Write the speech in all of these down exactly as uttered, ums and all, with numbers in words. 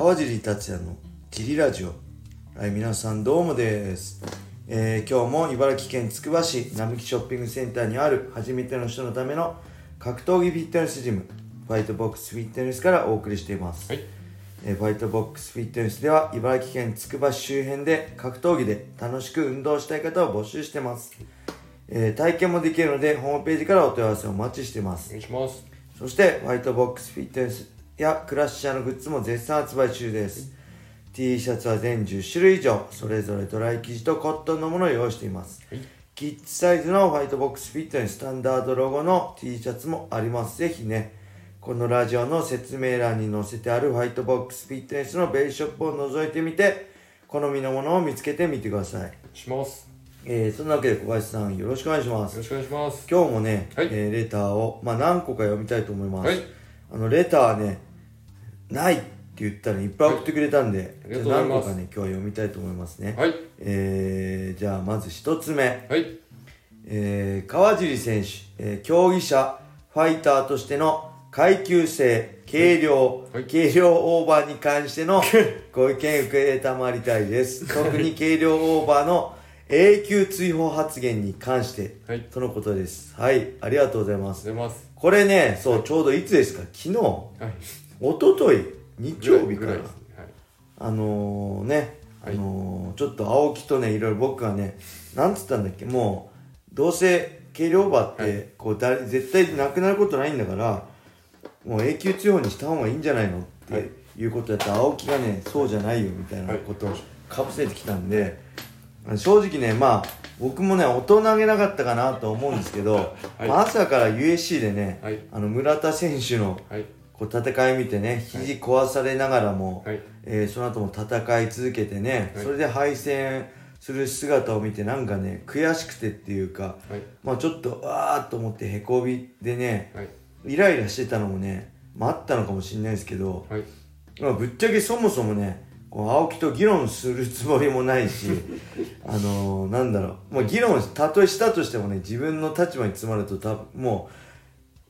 川尻達也のチリラジオ、はい、皆さんどうもです、えー、今日も茨城県つくば市並木ショッピングセンターにある初めての人のための格闘技フィットネスジムファイトボックスフィットネスからお送りしています、はい。えー、ファイトボックスフィットネスでは茨城県つくば市周辺で格闘技で楽しく運動したい方を募集してます。えー、体験もできるのでホームページからお問い合わせをお待ちしてます。お願いします。そしてファイトボックスフィットネスやクラッシャーのグッズも絶賛発売中です。はい、T シャツは全じゅっしゅるい以上、それぞれドライ生地とコットンのものを用意しています。はい、キッズサイズのファイトボックスフィットネススタンダードロゴの T シャツもあります。ぜひね、このラジオの説明欄に載せてあるファイトボックスフィットネスのベースショップを覗いてみて、好みのものを見つけてみてください。します。えー、そんなわけで小林さん、よろしくお願いします。よろしくお願いします。今日もね、はい、えー、レターを、まあ、何個か読みたいと思います。はい、あのレターね、ないって言ったらいっぱい送ってくれたんで、はい、じゃあ何個かね、今日は読みたいと思いますね。はい、えー、じゃあまずひとつめ、はい、えー、川尻選手、えー、競技者、ファイターとしての階級制、軽量、はい、軽量オーバーに関してのご意見承りたいです。特に軽量オーバーの永久追放発言に関して、はい、とのことです。はい、ありがとうございま す, いますこれね、そう、はい、ちょうどいつですか、昨日、はい、一昨日日曜日から、ね、はい、あのー、ね、はい、あのー、ちょっと青木とね、いろいろ僕がね、なんつったんだっけ、もうどうせ軽量バーって、はい、こうだ絶対なくなることないんだから、もう永久追放にした方がいいんじゃないのって、はい、いうことだったら、青木がね、そうじゃないよみたいなことをかぶせてきたんで、はい、正直ね、まあ僕もね、大人げなかったかなと思うんですけど、はい、まあ、朝から ユーエフシー でね、はい、あの村田選手のこう戦い見てね、肘壊されながらも、はい、えー、その後も戦い続けてね、はい、それで敗戦する姿を見て、なんかね、悔しくてっていうか、はい、まあちょっとわーっと思ってへこびでね、はい、イライラしてたのもね、まあ、あったのかもしれないですけど、はい、まあ、ぶっちゃけそもそもね、こう青木と議論するつもりもないしあのー、なんだろう、もう議論たとえしたとしてもね、自分の立場に詰まると多分もう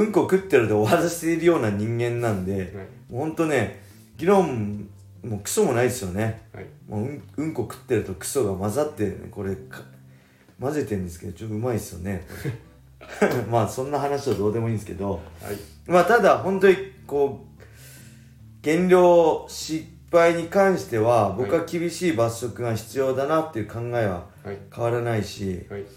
うんこ食ってるで終わらせるような人間なんで、はい、もうほんとね、議論もクソもないですよね。はい、もう うん、うんこ食ってるとクソが混ざって、ね、これ混ぜてるんですけど、ちょっとうまいですよねまあそんな話はどうでもいいんですけど、はい、まあただほんとにこう減量し失敗に関しては、僕は厳しい罰則が必要だなっていう考えは変わらないし、はいはい、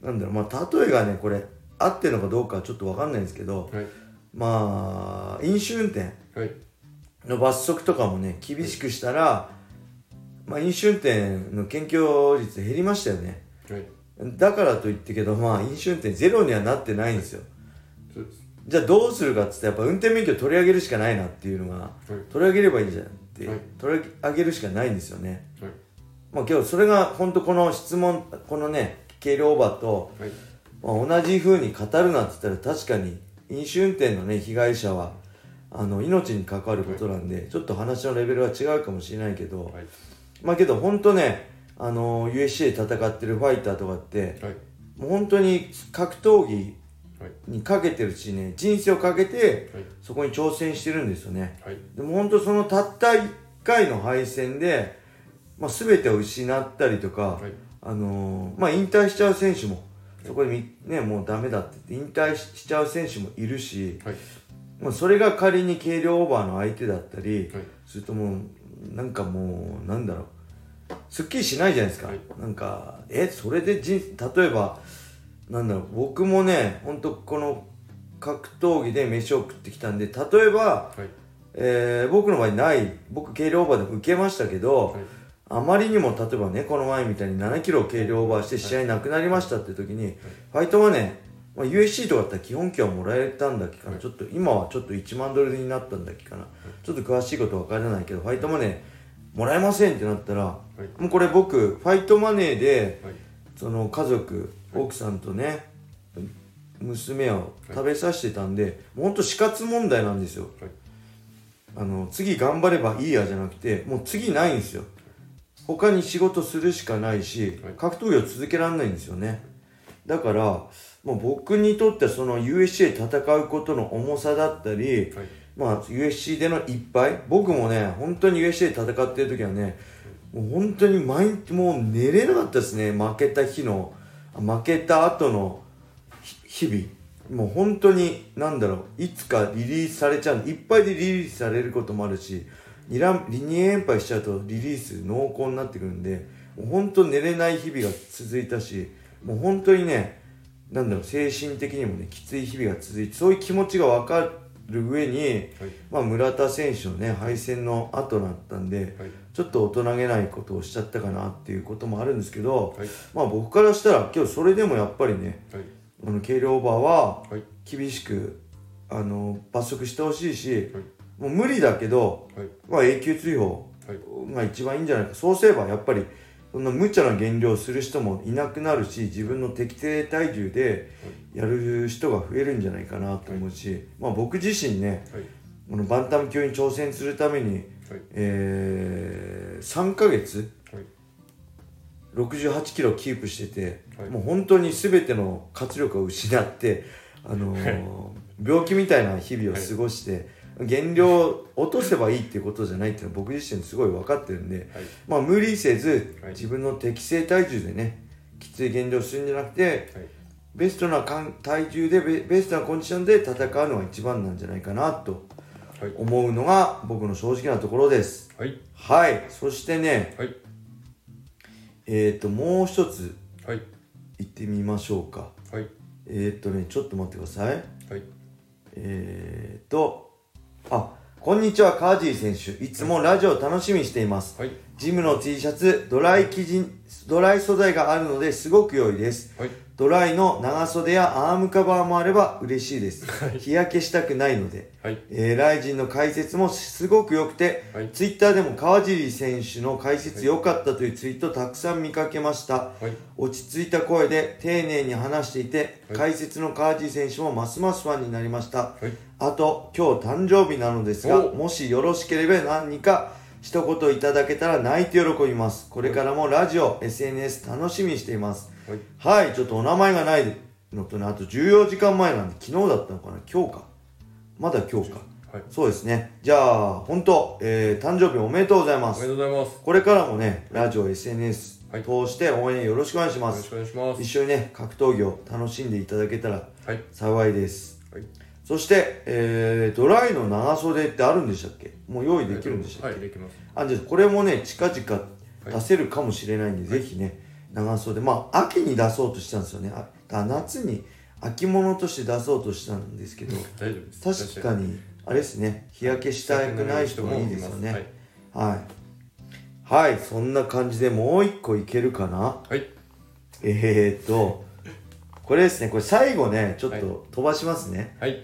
なんだろう、まあ、例えがね、これ合ってるのかどうかはちょっと分かんないんですけど、はい、まあ飲酒運転の罰則とかもね、厳しくしたら、はい、まあ、飲酒運転の検挙率減りましたよね。はい、だからといってけど、まあ飲酒運転ゼロにはなってないんですよ。そうです。じゃあどうするかっつって、やっぱ運転免許取り上げるしかないなっていうのが、はい、取り上げればいいじゃんって、はい、取り上げるしかないんですよね。はい、まあ今日それが本当、この質問、このね、軽量オーバーと、はい、まあ、同じ風に語るなって言ったら、確かに飲酒運転のね、被害者はあの命に関わることなんで、はい、ちょっと話のレベルは違うかもしれないけど、はい、まあけど本当ね、あの ユーエフシー で戦ってるファイターとかって、はい、もう本当に格闘技にかけてるしね、人生をかけてそこに挑戦してるんですよね。はい、でも本当そのたったいっかいの敗戦で、まあ、全てを失ったりとか、はい、あのー、まあ引退しちゃう選手もそこで、はい、ね、もうダメだって言って引退しちゃう選手もいるし、はい、まあ、それが仮に軽量オーバーの相手だったり、はい、するともうなんかもうなんだろう、すっきりしないじゃないですか。はい、なんかえそれで人例えばなんだろう、僕もね、ほんとこの格闘技で飯を食ってきたんで、例えば、はい、えー、僕の場合ない、僕軽量オーバーで受けましたけど、はい、あまりにも、例えばね、この前みたいにななキロ軽量オーバーして試合なくなりましたって時に、はい、ファイトはね、まあ、ユーエフシー とかだったら基本給はもらえたんだっけかな、はい、ちょっと今はちょっといちまんドルになったんだっけかな、はい、ちょっと詳しいことわからないけど、ファイトマネーもらえませんってなったら、はい、もうこれ僕ファイトマネーで、はい、その家族、奥さんとね、娘を食べさせてたんで、はい、ほんと死活問題なんですよ。はい、あの次頑張ればいいやじゃなくて、もう次ないんですよ。他に仕事するしかないし、はい、格闘技を続けられないんですよね。だからもう僕にとってはその ユーエフシー で戦うことの重さだったり、はい、まあ ユーエフシー でのいっぱい、僕もね本当に ユーエフシー で戦ってる時はね、もう本当に毎日もう寝れなかったですね。負けた日の負けた後の日々、もう本当に何だろう、いつかリリースされちゃう、いっぱいでリリースされることもあるし、に連敗しちゃうとリリース濃厚になってくるんで、もう本当寝れない日々が続いたし、もう本当にね、なんだろう、精神的にもねきつい日々が続いて、そういう気持ちが分かる上に、はい、まあ、村田選手のね敗戦の後だったんで、はい、ちょっと大人げないことをしちゃったかなっていうこともあるんですけど、はい、まあ僕からしたら今日それでもやっぱりね、はい、あの軽量オーバーは厳しく、はい、あの罰則してほしいし、はい、もう無理だけど、はい、まあ、永久追放が一番いいんじゃないか、はい、そうすればやっぱりそんな無茶な減量する人もいなくなるし、自分の適正体重でやる人が増えるんじゃないかなと思うし、はい、まあ、僕自身ね、はい、このバンタム級に挑戦するために、はい、えー、さんかげつ、はい、ろくじゅうはちキロキープしてて、はい、もう本当に全ての活力を失って、あのー、病気みたいな日々を過ごして、はい、減量落とせばいいっていうことじゃないっていうのは僕自身すごい分かってるんで、はい、まあ無理せず自分の適正体重でね、きつい減量するんじゃなくて、はい、ベストな体重で ベ, ベストなコンディションで戦うのが一番なんじゃないかなと思うのが僕の正直なところです。はい。はい、そしてね、はい、えっともう一つ行ってみましょうか。はい、えっとねちょっと待ってください。はい、えっとあ、こんにちは、カージー選手。いつもラジオ楽しみにしています。はい、ジムの T シャツ、ドライ生地、ドライ素材があるのですごく良いです。はい、ドライの長袖やアームカバーもあれば嬉しいです。はい、日焼けしたくないので、はい、えー、ライジンの解説もすごく良くて、はい、ツイッターでも川尻選手の解説良かったというツイートをたくさん見かけました。はい、落ち着いた声で丁寧に話していて、はい、解説の川尻選手もますますファンになりました。はい、あと、今日誕生日なのですが、もしよろしければ何か一言いただけたら泣いて喜びます。これからもラジオ、はい、エスエヌエス 楽しみにしています。はい、はい、ちょっとお名前がないのとね、あとじゅうよじかんまえなんで、昨日だったのかな、今日か。まだ今日か。はい、そうですね。じゃあ、本当、えー、誕生日おめでとうございます。おめでとうございます。これからもね、ラジオ、エスエヌエス 通して応援よろしくお願いします。よろしくお願いします。一緒にね、格闘技を楽しんでいただけたら幸いです。はいはい、そして、えー、ドライの長袖ってあるんでしたっけ？もう用意できるんでしたっけ？はい、できます。あ、じゃあこれもね、近々出せるかもしれないんで、はい、ぜひね、長袖、まあ、秋に出そうとしたんですよね。あ、夏に秋物として出そうとしたんですけど、大丈夫です。確かに、あれですね、日焼けしたくない人もいいですよね。はい。はい、はい、そんな感じでもう一個いけるかな？はい。えーっと、これですね、これ最後ね、ちょっと飛ばしますね。はい。はい、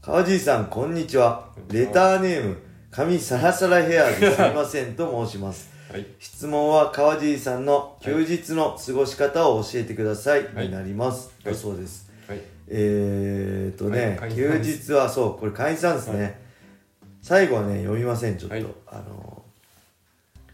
川尻さん、こんにちは。レターネーム、髪サラサラヘアですみませんと申します。はい、質問は、川尻さんの休日の過ごし方を教えてください、はい、になります。はい、そうです。はい、えーっとね、はい、休日は、そう、これ会員さんですね。はい、最後はね、読みません、ちょっと。はい、あの、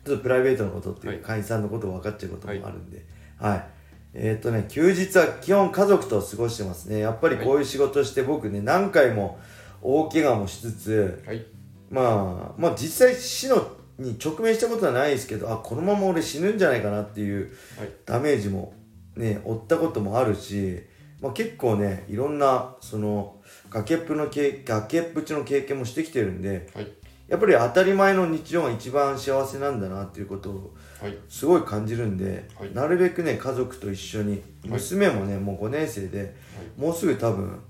ちょっとプライベートのことっていうか、会員さんのことを分かっちゃうこともあるんで。はい。はいえーとね、休日は基本家族と過ごしてますね。やっぱりこういう仕事して僕ね、何回も大怪我もしつつ、はい、まあ、まあ実際死のに直面したことはないですけど、あ、このまま俺死ぬんじゃないかなっていうダメージもね、負ったこともあるし、まあ、結構ね、いろんなその崖っぷのけ崖っぷちの経験もしてきてるんで、はい、やっぱり当たり前の日常が一番幸せなんだなっていうことをすごい感じるんで、はい、なるべくね家族と一緒に、娘もねもうごねんせいで、はい、もうすぐ多分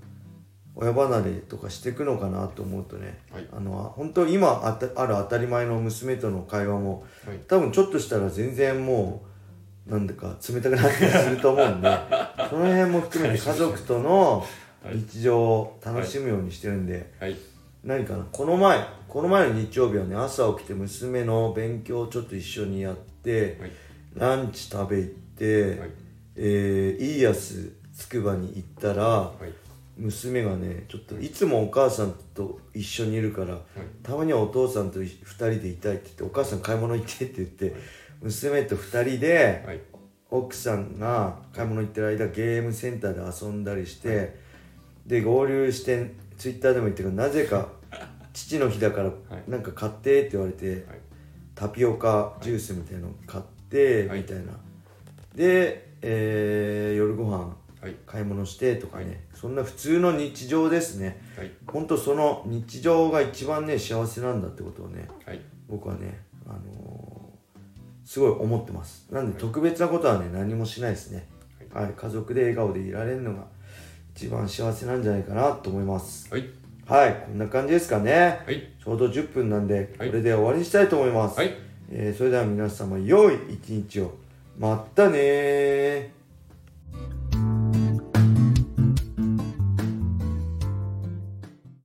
親離れとかしていくのかなと思うとね、はい、あの本当今 あ, たある当たり前の娘との会話も、はい、多分ちょっとしたら全然もうなんだか冷たくなったりすると思うんでその辺も含めて家族との日常を楽しむようにしてるんで。はいはい何かなこの前この前の日曜日はね朝起きて娘の勉強をちょっと一緒にやって、はい、ランチ食べ行って、はいえー、いいやすつくばに行ったら、はい、娘がねちょっといつもお母さんと一緒にいるから、はい、たまにはお父さんとふたりでいたいって言ってお母さん買い物行ってって言って、はい、娘とふたりで、はい、奥さんが買い物行ってる間ゲームセンターで遊んだりして、はい、で合流して。ツイッターでも言ってるけどなぜか父の日だからなんか買ってって言われて、はい、タピオカジュースみたいなの買って、はい、みたいなで、えー、夜ご飯買い物してとかね、はい、そんな普通の日常ですね、はい、ほんとその日常が一番ね幸せなんだってことをね、はい、僕はね、あのー、すごい思ってます。なんで特別なことはね何もしないですね、はいはい、家族で笑顔でいられるのが一番幸せなんじゃないかなと思います、はいはい、こんな感じですかね、はい、ちょうどじゅっぷんなんでこれで終わりにしたいと思います、はいえー、それでは皆様良い一日を。またねー。